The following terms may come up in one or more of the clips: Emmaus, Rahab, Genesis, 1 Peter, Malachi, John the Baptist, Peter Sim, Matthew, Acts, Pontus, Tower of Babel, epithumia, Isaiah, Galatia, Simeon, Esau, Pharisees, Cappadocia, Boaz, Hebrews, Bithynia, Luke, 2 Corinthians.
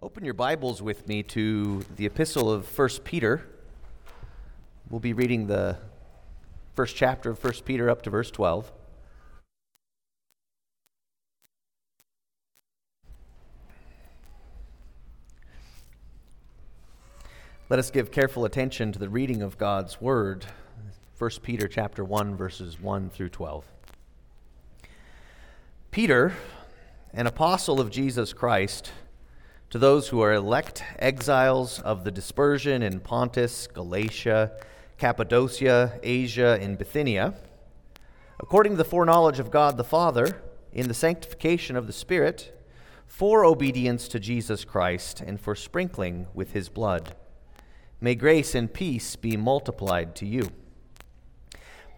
Open your Bibles with me to the epistle of 1 Peter. We'll be reading the first chapter of 1 Peter up to verse 12. Let us give careful attention to the reading of God's Word, 1 Peter chapter 1, verses 1 through 12. Peter, an apostle of Jesus Christ, to those who are elect exiles of the dispersion in Pontus, Galatia, Cappadocia, Asia, and Bithynia, according to the foreknowledge of God the Father, in the sanctification of the Spirit, for obedience to Jesus Christ and for sprinkling with his blood. May grace and peace be multiplied to you.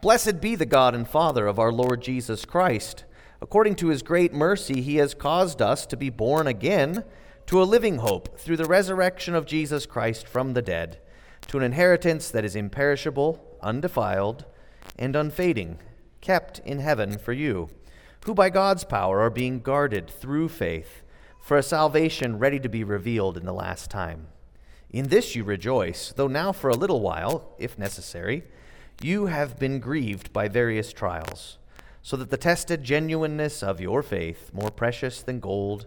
Blessed be the God and Father of our Lord Jesus Christ. According to his great mercy, he has caused us to be born again to a living hope through the resurrection of Jesus Christ from the dead, to an inheritance that is imperishable, undefiled, and unfading, kept in heaven for you, who by God's power are being guarded through faith for a salvation ready to be revealed in the last time. In this you rejoice, though now for a little while, if necessary, you have been grieved by various trials, so that the tested genuineness of your faith, more precious than gold,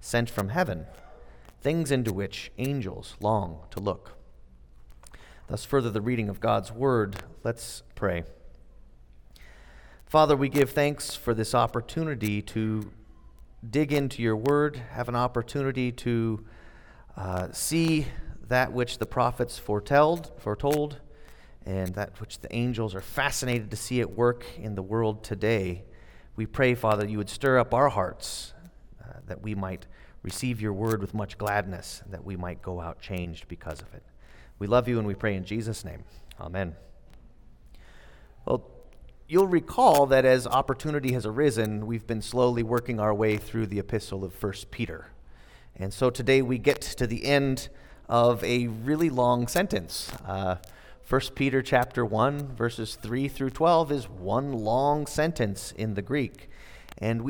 sent from heaven, things into which angels long to look. Thus further the reading of God's word. Let's pray. Father, we give thanks for this opportunity to dig into your word, have an opportunity to see that which the prophets foretold, and that which the angels are fascinated to see at work in the world today. We pray, Father, you would stir up our hearts, that we might receive your word with much gladness, and that we might go out changed because of it. We love you and we pray in Jesus' name. Amen. Well, you'll recall that as opportunity has arisen, we've been slowly working our way through the epistle of 1 Peter. And so today we get to the end of a really long sentence. 1 Peter chapter 1, verses 3 through 12 is one long sentence in the Greek. And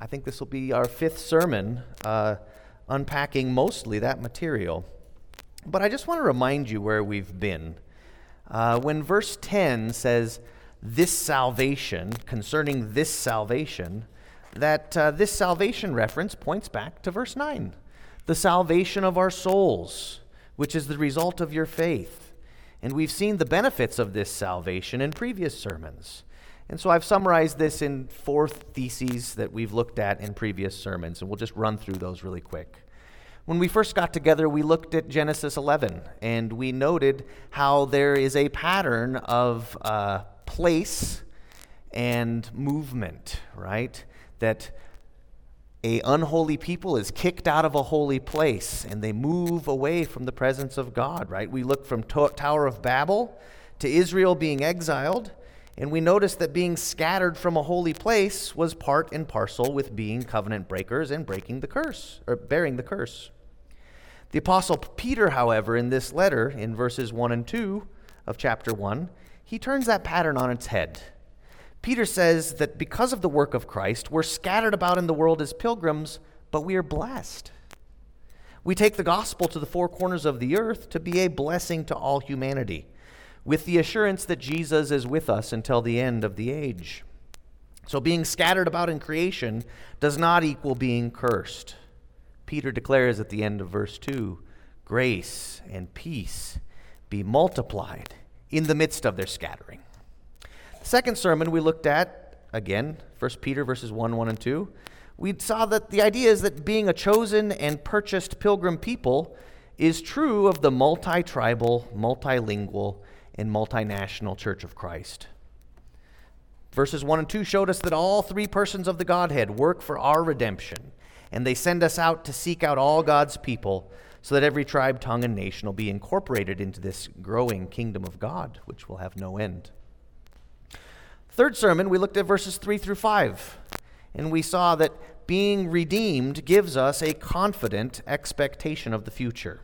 I think this will be our fifth sermon, unpacking mostly that material. But I just want to remind you where we've been. When verse 10 says, this salvation, concerning this salvation, that this salvation reference points back to verse 9. The salvation of our souls, which is the result of your faith. And we've seen the benefits of this salvation in previous sermons. And so I've summarized this in four theses that we've looked at in previous sermons, and we'll just run through those really quick. When we first got together, we looked at Genesis 11, and we noted how there is a pattern of place and movement, right? That an unholy people is kicked out of a holy place, and they move away from the presence of God, right? We look from Tower of Babel to Israel being exiled, and we noticed that being scattered from a holy place was part and parcel with being covenant breakers and bearing the curse. The Apostle Peter, however, in this letter, in verses 1 and 2 of chapter 1, he turns that pattern on its head. Peter says that because of the work of Christ, we're scattered about in the world as pilgrims, but we are blessed. We take the gospel to the four corners of the earth to be a blessing to all humanity, with the assurance that Jesus is with us until the end of the age. So being scattered about in creation does not equal being cursed. Peter declares at the end of verse 2, grace and peace be multiplied in the midst of their scattering. The second sermon we looked at, again, 1 Peter verses 1, 1 and 2, we saw that the idea is that being a chosen and purchased pilgrim people is true of the multi-tribal, multilingual, and multinational Church of Christ. Verses 1 and 2 showed us that all three persons of the Godhead work for our redemption, and they send us out to seek out all God's people so that every tribe, tongue, and nation will be incorporated into this growing kingdom of God, which will have no end. Third sermon, we looked at verses 3 through 5. And we saw that being redeemed gives us a confident expectation of the future.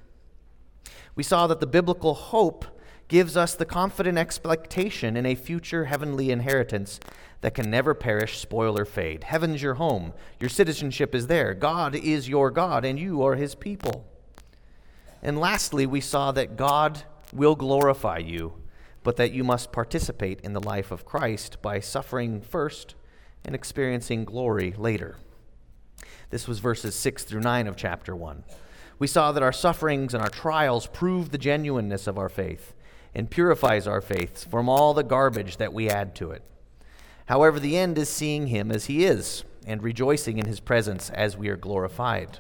We saw that the biblical hope gives us the confident expectation in a future heavenly inheritance that can never perish, spoil, or fade. Heaven's your home. Your citizenship is there. God is your God, and you are his people. And lastly, we saw that God will glorify you, but that you must participate in the life of Christ by suffering first and experiencing glory later. This was verses 6 through 9 of chapter 1. We saw that our sufferings and our trials prove the genuineness of our faith and purifies our faith from all the garbage that we add to it. However, the end is seeing him as he is and rejoicing in his presence as we are glorified.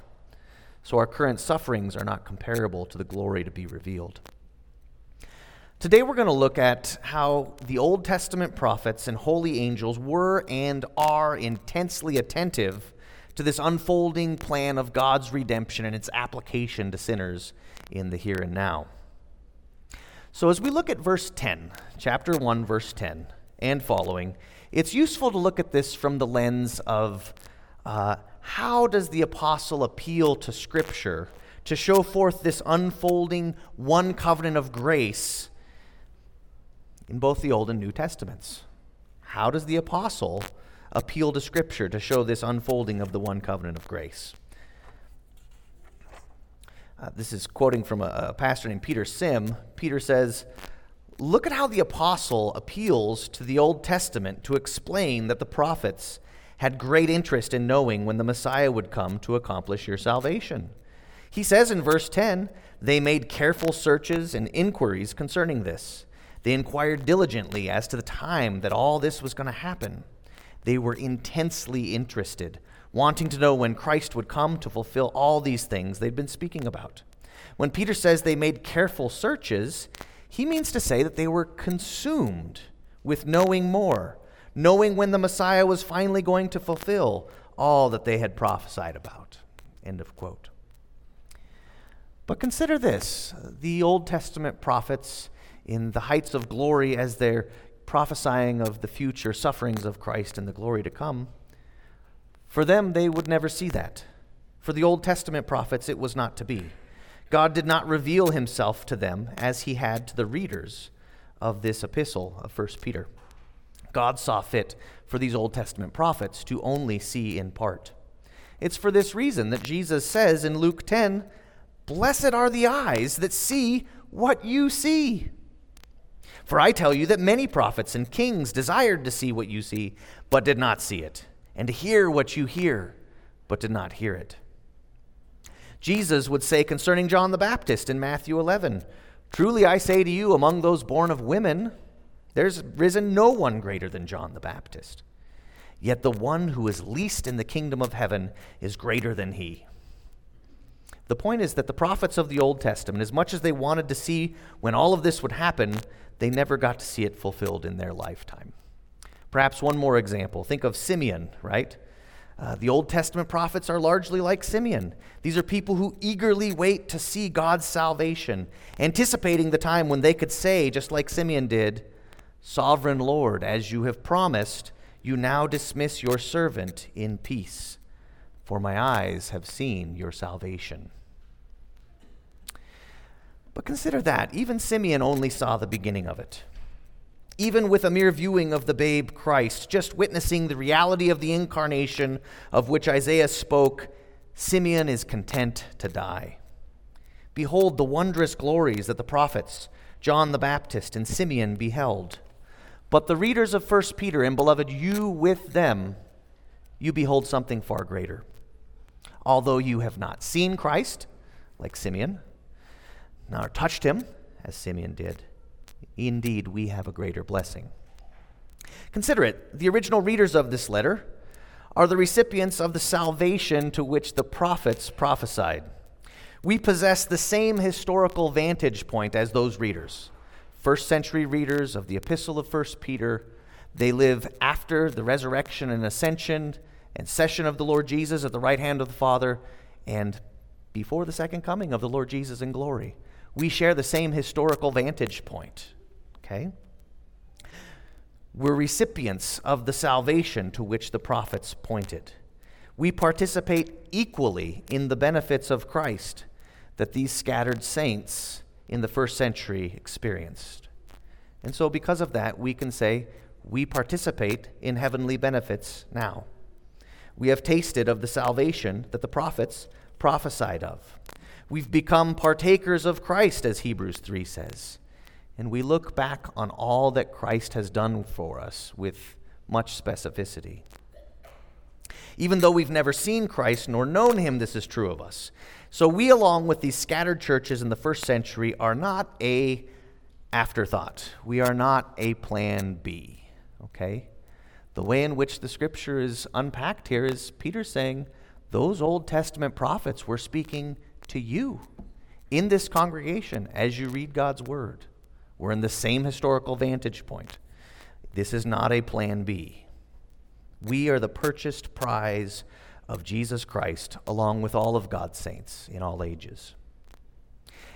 So our current sufferings are not comparable to the glory to be revealed. Today we're going to look at how the Old Testament prophets and holy angels were and are intensely attentive to this unfolding plan of God's redemption and its application to sinners in the here and now. So as we look at verse 10, chapter 1, verse 10 and following, it's useful to look at this from the lens of how does the apostle appeal to Scripture to show forth this unfolding one covenant of grace in both the Old and New Testaments. How does the apostle appeal to Scripture to show this unfolding of the one covenant of grace? This is quoting from a pastor named Peter Sim. Peter says, "Look at how the apostle appeals to the Old Testament to explain that the prophets had great interest in knowing when the Messiah would come to accomplish your salvation." He says in verse 10, "They made careful searches and inquiries concerning this. They inquired diligently as to the time that all this was going to happen. They were intensely interested, wanting to know when Christ would come to fulfill all these things they'd been speaking about." When Peter says they made careful searches, he means to say that they were consumed with knowing more, knowing when the Messiah was finally going to fulfill all that they had prophesied about. End of quote. But consider this. The Old Testament prophets, in the heights of glory as they're prophesying of the future sufferings of Christ and the glory to come, for them, they would never see that. For the Old Testament prophets, it was not to be. God did not reveal himself to them as he had to the readers of this epistle of 1 Peter. God saw fit for these Old Testament prophets to only see in part. It's for this reason that Jesus says in Luke 10, "Blessed are the eyes that see what you see. For I tell you that many prophets and kings desired to see what you see, but did not see it, and to hear what you hear, but did not hear it." Jesus would say concerning John the Baptist in Matthew 11, "Truly I say to you, among those born of women, there's risen no one greater than John the Baptist. Yet the one who is least in the kingdom of heaven is greater than he." The point is that the prophets of the Old Testament, as much as they wanted to see when all of this would happen, they never got to see it fulfilled in their lifetime. Perhaps one more example. Think of Simeon, right? The Old Testament prophets are largely like Simeon. These are people who eagerly wait to see God's salvation, anticipating the time when they could say, just like Simeon did, "Sovereign Lord, as you have promised, you now dismiss your servant in peace. For my eyes have seen your salvation." But consider that. Even Simeon only saw the beginning of it. Even with a mere viewing of the babe Christ, just witnessing the reality of the incarnation of which Isaiah spoke, Simeon is content to die. Behold the wondrous glories that the prophets, John the Baptist and Simeon, beheld. But the readers of 1 Peter, and beloved, you with them, you behold something far greater. Although you have not seen Christ, like Simeon, nor touched him, as Simeon did. Indeed, we have a greater blessing. Consider it. The original readers of this letter are the recipients of the salvation to which the prophets prophesied. We possess the same historical vantage point as those readers. First century readers of the epistle of 1 Peter, they live after the resurrection and ascension and session of the Lord Jesus at the right hand of the Father and before the second coming of the Lord Jesus in glory. We share the same historical vantage point, okay? We're recipients of the salvation to which the prophets pointed. We participate equally in the benefits of Christ that these scattered saints in the first century experienced. And so because of that, we can say we participate in heavenly benefits now. We have tasted of the salvation that the prophets prophesied of. We've become partakers of Christ, as Hebrews 3 says. And we look back on all that Christ has done for us with much specificity. Even though we've never seen Christ nor known him, this is true of us. So we, along with these scattered churches in the first century, are not an afterthought. We are not a plan B, okay? The way in which the scripture is unpacked here is Peter saying, those Old Testament prophets were speaking to you in this congregation as you read God's word. We're in the same historical vantage point. This is not a plan B. We are the purchased prize of Jesus Christ, along with all of God's saints in all ages.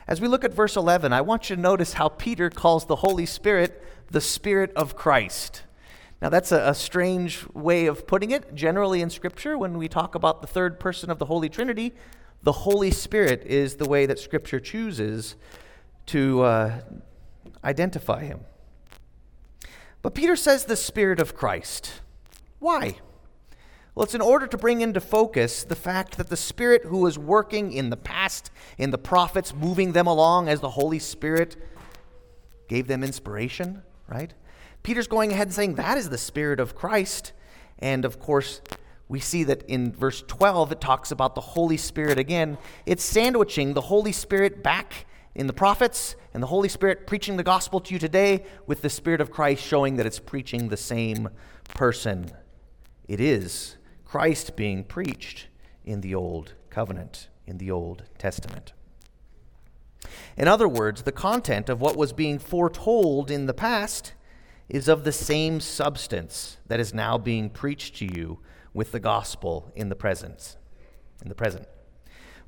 As we look at verse 11, I want you to notice how Peter calls the Holy Spirit the Spirit of Christ. Now, that's a strange way of putting it. Generally in Scripture, when we talk about the third person of the Holy Trinity, the Holy Spirit is the way that Scripture chooses to identify him. But Peter says the Spirit of Christ. Why? Well, it's in order to bring into focus the fact that the Spirit who was working in the past, in the prophets, moving them along as the Holy Spirit gave them inspiration, right? Peter's going ahead and saying that is the Spirit of Christ. And of course, we see that in verse 12, it talks about the Holy Spirit again. It's sandwiching the Holy Spirit back in the prophets and the Holy Spirit preaching the gospel to you today with the Spirit of Christ showing that it's preaching the same person. It is Christ being preached in the Old Covenant, in the Old Testament. In other words, the content of what was being foretold in the past is of the same substance that is now being preached to you with the gospel in the present.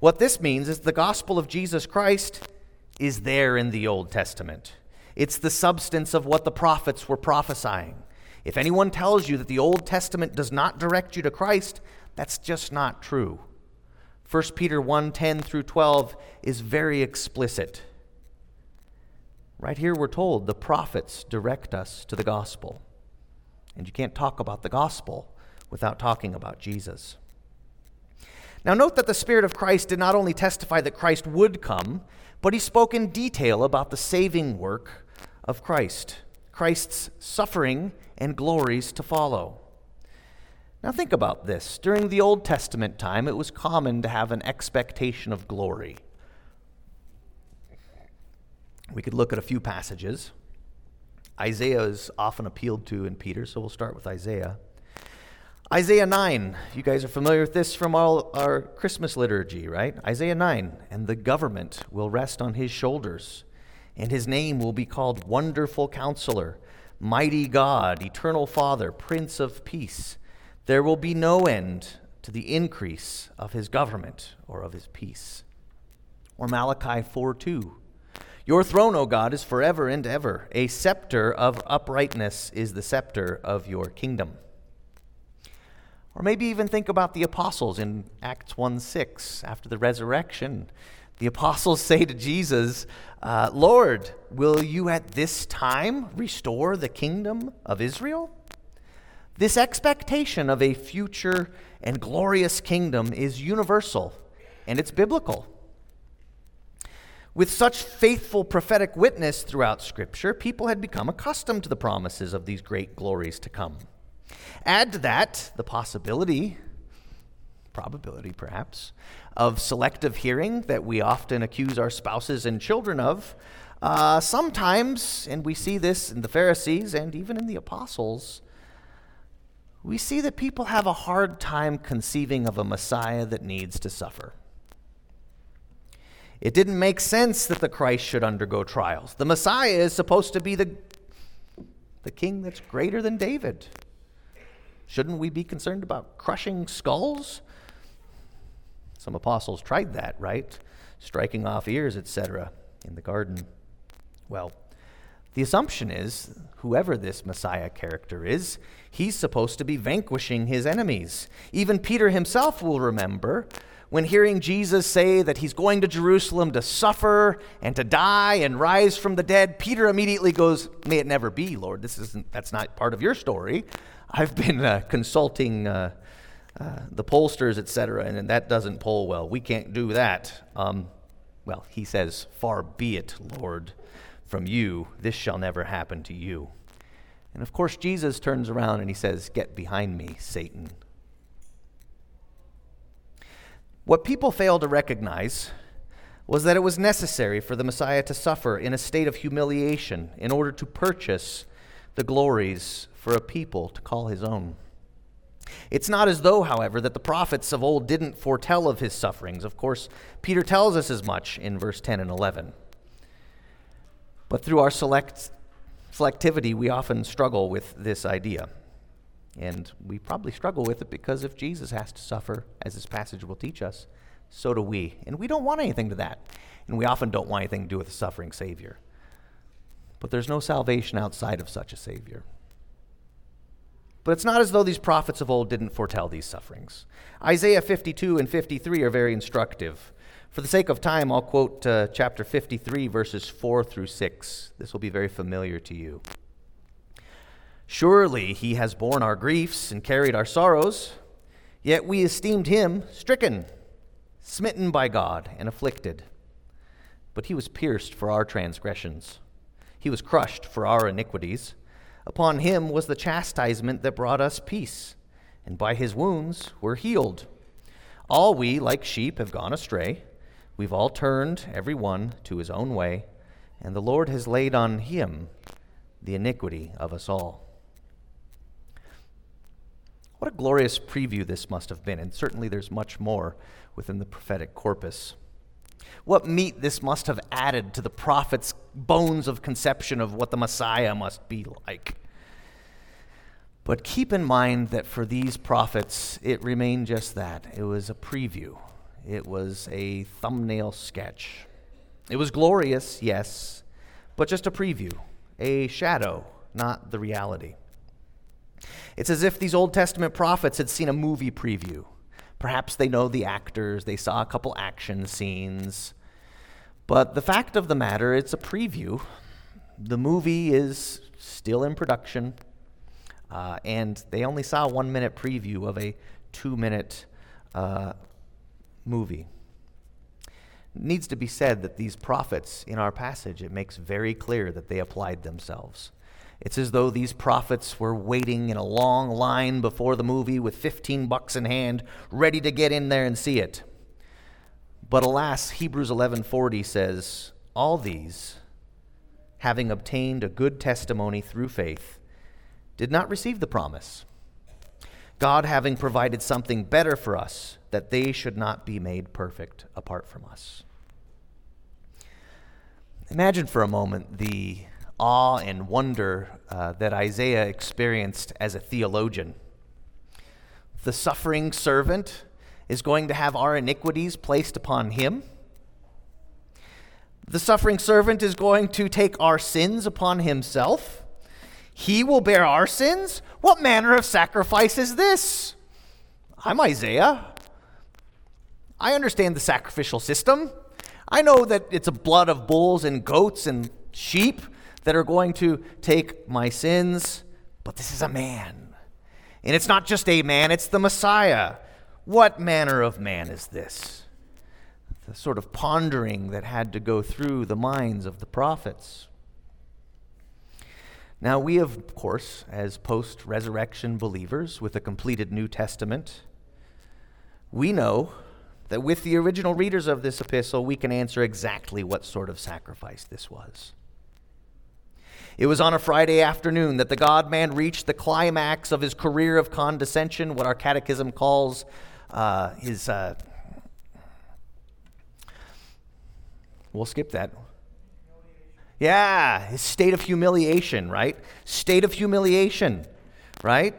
What this means is the gospel of Jesus Christ is there in the Old Testament. It's the substance of what the prophets were prophesying. If anyone tells you that the Old Testament does not direct you to Christ, that's just not true. 1 Peter 1:10 through 12 is very explicit. Right here we're told the prophets direct us to the gospel. And you can't talk about the gospel without talking about Jesus. Now note that the Spirit of Christ did not only testify that Christ would come, but he spoke in detail about the saving work of Christ, Christ's suffering and glories to follow. Now think about this. During the Old Testament time, it was common to have an expectation of glory. We could look at a few passages. Isaiah is often appealed to in Peter, so we'll start with Isaiah. Isaiah 9, you guys are familiar with this from all our Christmas liturgy, right? Isaiah 9, and the government will rest on his shoulders, and his name will be called Wonderful Counselor, Mighty God, Eternal Father, Prince of Peace. There will be no end to the increase of his government or of his peace. Or Malachi 4:2, your throne, O God, is forever and ever. A scepter of uprightness is the scepter of your kingdom. Or maybe even think about the apostles in Acts 1:6. After the resurrection, the apostles say to Jesus, Lord, will you at this time restore the kingdom of Israel? This expectation of a future and glorious kingdom is universal, and it's biblical. With such faithful prophetic witness throughout Scripture, people had become accustomed to the promises of these great glories to come. Add to that the probability perhaps, of selective hearing that we often accuse our spouses and children of, Sometimes, and we see this in the Pharisees and even in the apostles, we see that people have a hard time conceiving of a Messiah that needs to suffer. It didn't make sense that the Christ should undergo trials. The Messiah is supposed to be the king that's greater than David. Shouldn't we be concerned about crushing skulls? Some apostles tried that, right? Striking off ears, etc., in the garden. Well, the assumption is, whoever this Messiah character is, he's supposed to be vanquishing his enemies. Even Peter himself will remember when hearing Jesus say that he's going to Jerusalem to suffer and to die and rise from the dead. Peter immediately goes, "May it never be, Lord. That's not part of your story. I've been consulting the pollsters, etc., and that doesn't poll well. We can't do that." Well, he says, "Far be it, Lord, from you. This shall never happen to you." And of course, Jesus turns around and he says, "Get behind me, Satan." What people failed to recognize was that it was necessary for the Messiah to suffer in a state of humiliation in order to purchase the glories for a people to call his own. It's not as though, however, that the prophets of old didn't foretell of his sufferings. Of course, Peter tells us as much in verse 10 and 11. But through our selectivity, we often struggle with this idea. And we probably struggle with it because if Jesus has to suffer, as this passage will teach us, so do we. And we don't want anything to that. And we often don't want anything to do with a suffering Savior. But there's no salvation outside of such a Savior. But it's not as though these prophets of old didn't foretell these sufferings. Isaiah 52 and 53 are very instructive. For the sake of time, I'll quote chapter 53, verses 4 through 6. This will be very familiar to you. "Surely he has borne our griefs and carried our sorrows, yet we esteemed him stricken, smitten by God, and afflicted. But he was pierced for our transgressions. He was crushed for our iniquities. Upon him was the chastisement that brought us peace, and by his wounds we're healed. All we, like sheep, have gone astray. We've all turned, every one, to his own way, and the Lord has laid on him the iniquity of us all." What a glorious preview this must have been, and certainly there's much more within the prophetic corpus. What meat this must have added to the prophet's bones of conception of what the Messiah must be like. But keep in mind that for these prophets, it remained just that. It was a preview. It was a thumbnail sketch. It was glorious, yes, but just a preview, a shadow, not the reality. It's as if these Old Testament prophets had seen a movie preview. Perhaps they know the actors, they saw a couple action scenes. But the fact of the matter, it's a preview. The movie is still in production, and they only saw a 1-minute preview of a 2-minute movie. It needs to be said that these prophets in our passage, it makes very clear that they applied themselves. It's as though these prophets were waiting in a long line before the movie with $15 in hand, ready to get in there and see it. But alas, Hebrews 11:40 says, "All these, having obtained a good testimony through faith, did not receive the promise. God having provided something better for us, that they should not be made perfect apart from us." Imagine for a moment the awe and wonder that Isaiah experienced as a theologian. The suffering servant is going to have our iniquities placed upon him. The suffering servant is going to take our sins upon himself. He will bear our sins? What manner of sacrifice is this? I'm Isaiah. I understand the sacrificial system. I know that it's a blood of bulls and goats and sheep that are going to take my sins, but this is a man. And it's not just a man, it's the Messiah. What manner of man is this? The sort of pondering that had to go through the minds of the prophets. Now we, of course, as post-resurrection believers with a completed New Testament, we know that with the original readers of this epistle, we can answer exactly what sort of sacrifice this was. It was on a Friday afternoon that the God-man reached the climax of his career of condescension, what our catechism calls his state of humiliation, right? State of humiliation, right?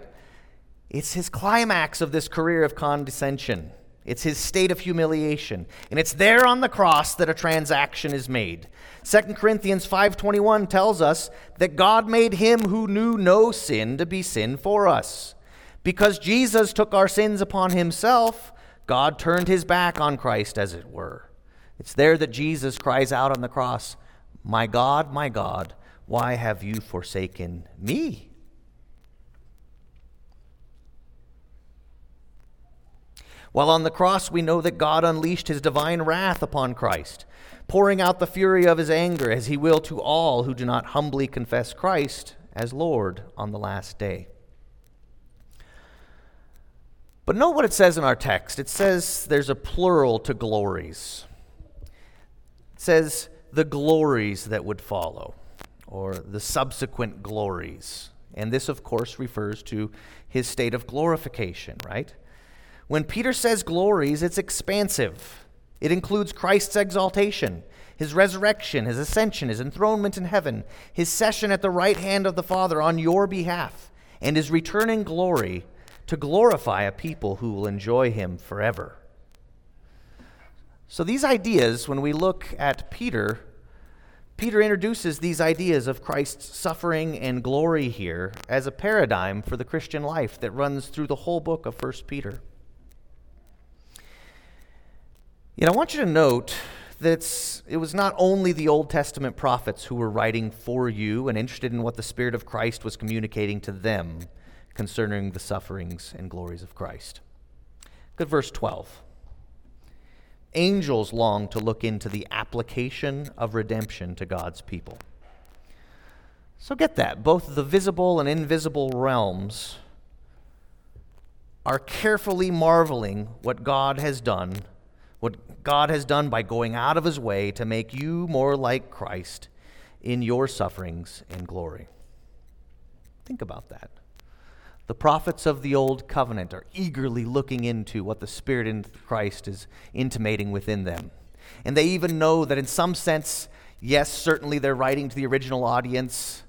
It's his climax of this career of condescension. It's his state of humiliation. And it's there on the cross that a transaction is made. 2 Corinthians 5:21 tells us that God made him who knew no sin to be sin for us. Because Jesus took our sins upon himself, God turned his back on Christ, as it were. It's there that Jesus cries out on the cross, my God, why have you forsaken me?" While on the cross, we know that God unleashed his divine wrath upon Christ, pouring out the fury of his anger as he will to all who do not humbly confess Christ as Lord on the last day. But note what it says in our text. It says there's a plural to glories. It says the glories that would follow, or the subsequent glories. And this, of course, refers to his state of glorification, right? When Peter says glories, it's expansive. It includes Christ's exaltation, his resurrection, his ascension, his enthronement in heaven, his session at the right hand of the Father on your behalf, and his return in glory to glorify a people who will enjoy him forever. So these ideas, when we look at Peter, Peter introduces these ideas of Christ's suffering and glory here as a paradigm for the Christian life that runs through the whole book of 1 Peter. Yet I want you to note that it was not only the Old Testament prophets who were writing for you and interested in what the Spirit of Christ was communicating to them concerning the sufferings and glories of Christ. Look at verse 12. Angels long to look into the application of redemption to God's people. So get that. Both the visible and invisible realms are carefully marveling what God has done by going out of his way to make you more like Christ in your sufferings and glory. Think about that. The prophets of the Old Covenant are eagerly looking into what the Spirit in Christ is intimating within them. And they even know that in some sense, yes, certainly they're writing to the original audience,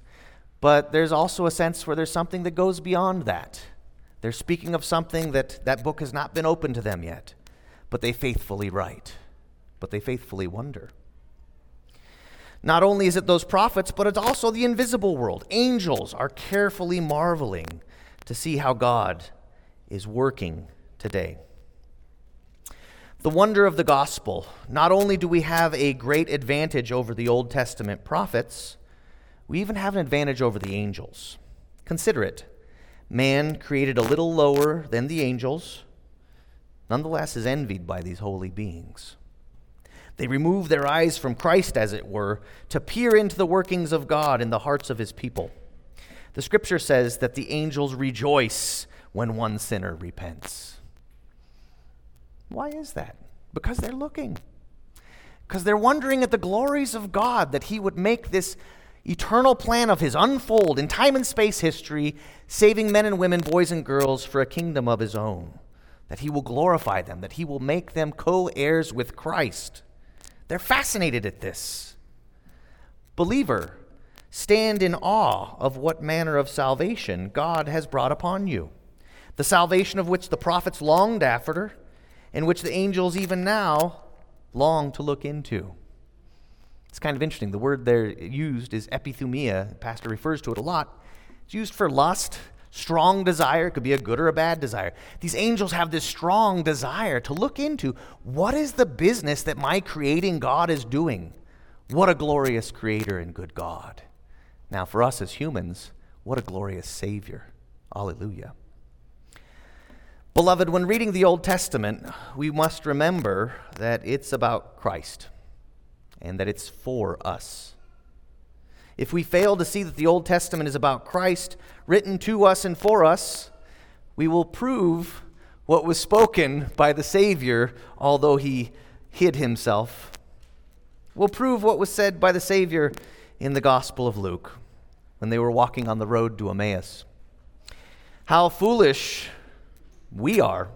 but there's also a sense where there's something that goes beyond that. They're speaking of something that book has not been open to them yet. But they faithfully write, but they faithfully wonder. Not only is it those prophets, but it's also the invisible world. Angels are carefully marveling to see how God is working today. The wonder of the gospel. Not only do we have a great advantage over the Old Testament prophets, we even have an advantage over the angels. Consider it. Man created a little lower than the angels, nonetheless is envied by these holy beings. They remove their eyes from Christ, as it were, to peer into the workings of God in the hearts of his people. The scripture says that the angels rejoice when one sinner repents. Why is that? Because they're looking. Because they're wondering at the glories of God, that he would make this eternal plan of his unfold in time and space history, saving men and women, boys and girls, for a kingdom of his own. That he will glorify them, that he will make them co-heirs with Christ. They're fascinated at this. Believer, stand in awe of what manner of salvation God has brought upon you, the salvation of which the prophets longed after, and which the angels even now long to look into. It's kind of interesting. The word there used is epithumia. The pastor refers to it a lot. It's used for lust. Strong desire, it could be a good or a bad desire. These angels have this strong desire to look into what is the business that my creating God is doing. What a glorious creator and good God. Now for us as humans, what a glorious Savior. Hallelujah. Beloved, when reading the Old Testament, we must remember that it's about Christ and that it's for us. If we fail to see that the Old Testament is about Christ, written to us and for us, we will prove what was spoken by the Savior, although he hid himself. We'll prove what was said by the Savior in the Gospel of Luke when they were walking on the road to Emmaus. How foolish we are,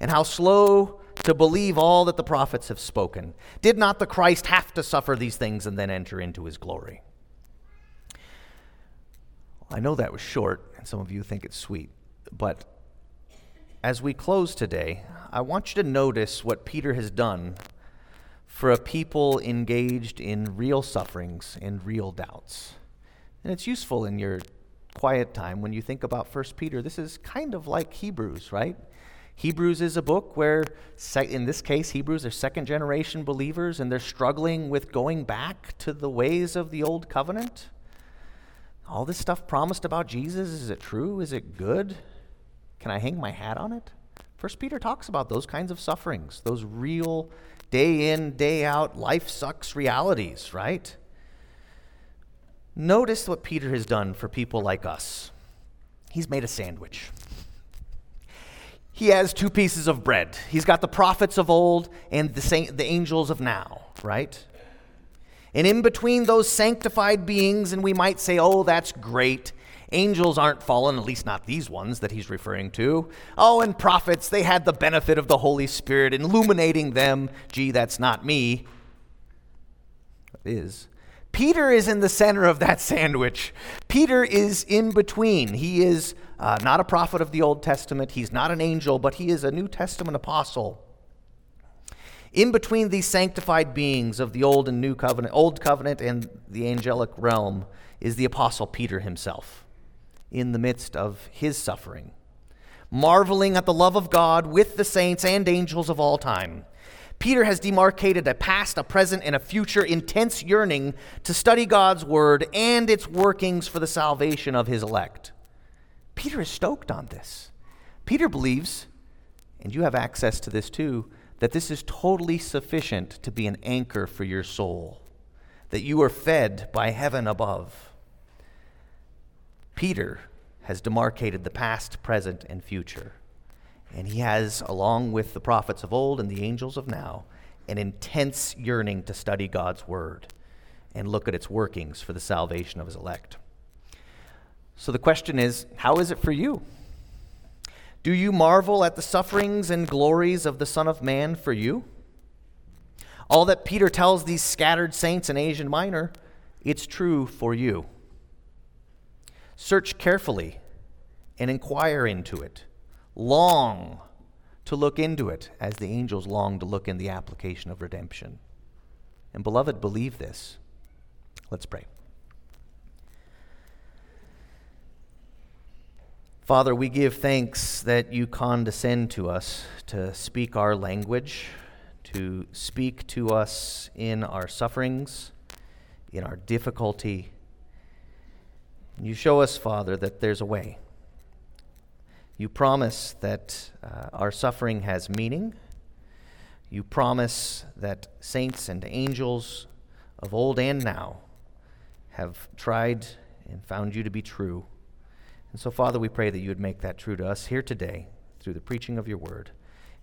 and how slow to believe all that the prophets have spoken. Did not the Christ have to suffer these things and then enter into his glory? I know that was short, and some of you think it's sweet, but as we close today, I want you to notice what Peter has done for a people engaged in real sufferings and real doubts. And it's useful in your quiet time when you think about 1 Peter. This is kind of like Hebrews, right? Hebrews is a book where, in this case, Hebrews are second-generation believers, and they're struggling with going back to the ways of the old covenant. All this stuff promised about Jesus, is it true? Is it good? Can I hang my hat on it? 1 Peter talks about those kinds of sufferings, those real day-in, day-out, life-sucks realities, right? Notice what Peter has done for people like us. He's made a sandwich. He has two pieces of bread. He's got the prophets of old and the angels of now, right? And in between those sanctified beings, and we might say, oh, that's great. Angels aren't fallen, at least not these ones that he's referring to. Oh, and prophets, they had the benefit of the Holy Spirit illuminating them. Gee, that's not me. It is. Peter is in the center of that sandwich. Peter is in between. He is not a prophet of the Old Testament. He's not an angel, but he is a New Testament apostle. In between these sanctified beings of the Old and New Covenant, Old Covenant and the angelic realm, is the apostle Peter himself, in the midst of his suffering, marveling at the love of God with the saints and angels of all time. Peter has demarcated a past, a present, and a future intense yearning to study God's word and its workings for the salvation of his elect. Peter is stoked on this. Peter believes, and you have access to this too, that this is totally sufficient to be an anchor for your soul, that you are fed by heaven above. Peter has demarcated the past, present, and future. And he has, along with the prophets of old and the angels of now, an intense yearning to study God's word and look at its workings for the salvation of his elect. So the question is, how is it for you? Do you marvel at the sufferings and glories of the Son of Man for you? All that Peter tells these scattered saints in Asia Minor, it's true for you. Search carefully and inquire into it. Long to look into it as the angels long to look in the application of redemption. And beloved, believe this. Let's pray. Father, we give thanks that you condescend to us to speak our language, to speak to us in our sufferings, in our difficulty. You show us, Father, that there's a way. You promise that our suffering has meaning. You promise that saints and angels of old and now have tried and found you to be true. And so, Father, we pray that you would make that true to us here today through the preaching of your word.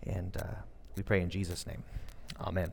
And we pray in Jesus' name. Amen.